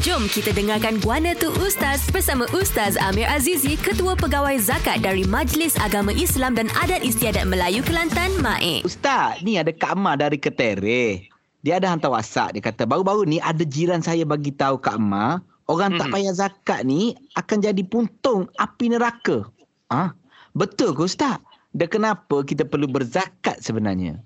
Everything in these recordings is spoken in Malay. Jom kita dengarkan Guana Tu Ustaz bersama Ustaz Amir Azizi, Ketua Pegawai Zakat dari Majlis Agama Islam dan Adat Istiadat Melayu Kelantan, MAIK. Ustaz, ni ada Kak Mah dari Ketereh. Dia ada hantar WhatsApp, dia kata baru-baru ni ada jiran saya bagi tahu Kak Mah, orang tak payah zakat ni akan jadi puntung api neraka. Ah, betul ke Ustaz? Dan kenapa kita perlu berzakat sebenarnya?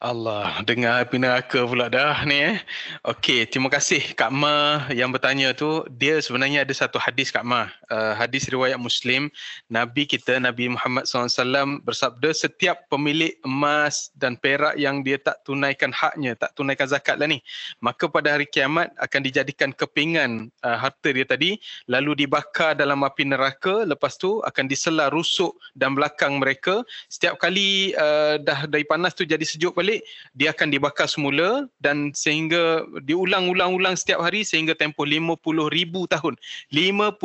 Allah, dengar api neraka pula dah ni. Okey, terima kasih Kak Mah yang bertanya tu. Dia sebenarnya ada satu hadis Kak Mah. Hadis riwayat Muslim. Nabi kita, Nabi Muhammad SAW bersabda, setiap pemilik emas dan perak yang dia tak tunaikan haknya, tak tunaikan zakat lah ni, maka pada hari kiamat akan dijadikan kepingan harta dia tadi, lalu dibakar dalam api neraka. Lepas tu akan diselah rusuk dan belakang mereka. Setiap kali dah dari panas tu jadi sejuk balik, dia akan dibakar semula dan sehingga diulang-ulang-ulang setiap hari sehingga tempoh 50,000 tahun. 50,000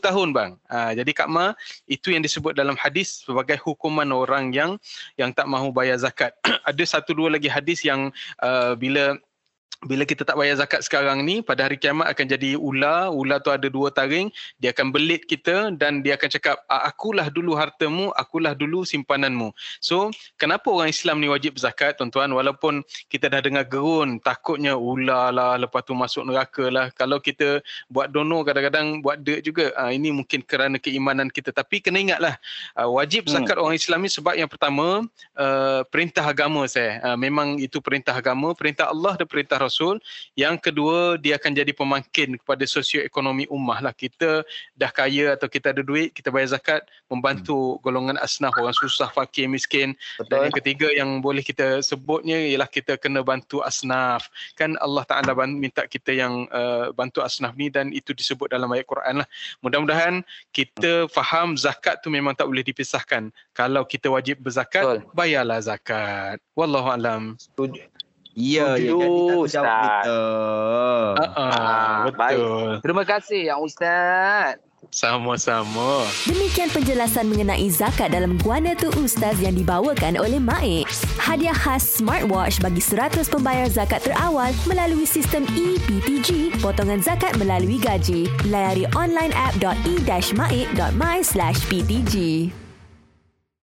tahun bang. Jadi Kak Mah, itu yang disebut dalam hadis sebagai hukuman orang yang tak mahu bayar zakat. Ada satu dua lagi hadis yang bila kita tak bayar zakat sekarang ni, pada hari kiamat akan jadi ular tu ada dua taring, dia akan belit kita dan dia akan cakap, akulah dulu hartamu, akulah dulu simpananmu. So kenapa orang Islam ni wajib berzakat tuan-tuan, walaupun kita dah dengar gerun takutnya ular lah, lepas tu masuk neraka lah, kalau kita buat dono kadang-kadang buat dirt juga, ini mungkin kerana keimanan kita, tapi kena ingatlah wajib zakat orang Islam ni sebab yang pertama perintah agama saya, memang itu perintah agama, perintah Allah dan perintah Rasul. Yang kedua, dia akan jadi pemangkin kepada sosioekonomi ummah lah. Kita dah kaya atau kita ada duit, kita bayar zakat, membantu golongan asnaf, orang susah, fakir, miskin. Betul. Dan yang ketiga yang boleh kita sebutnya ialah kita kena bantu asnaf. Kan Allah Ta'ala minta kita yang bantu asnaf ni dan itu disebut dalam ayat Quran lah. Mudah-mudahan kita faham zakat tu memang tak boleh dipisahkan. Kalau kita wajib berzakat, betul, bayarlah zakat. Wallahu'alam. Setuju. Ya, Ustaz. Betul. Baik. Terima kasih yang Ustaz. Sama-sama. Demikian penjelasan mengenai zakat dalam Guana Tu Ustaz yang dibawakan oleh MAIK. Hadiah khas smartwatch bagi 100 pembayar zakat terawal melalui sistem e-ptg, potongan zakat melalui gaji. Layari online app.e-maik.my/ptg.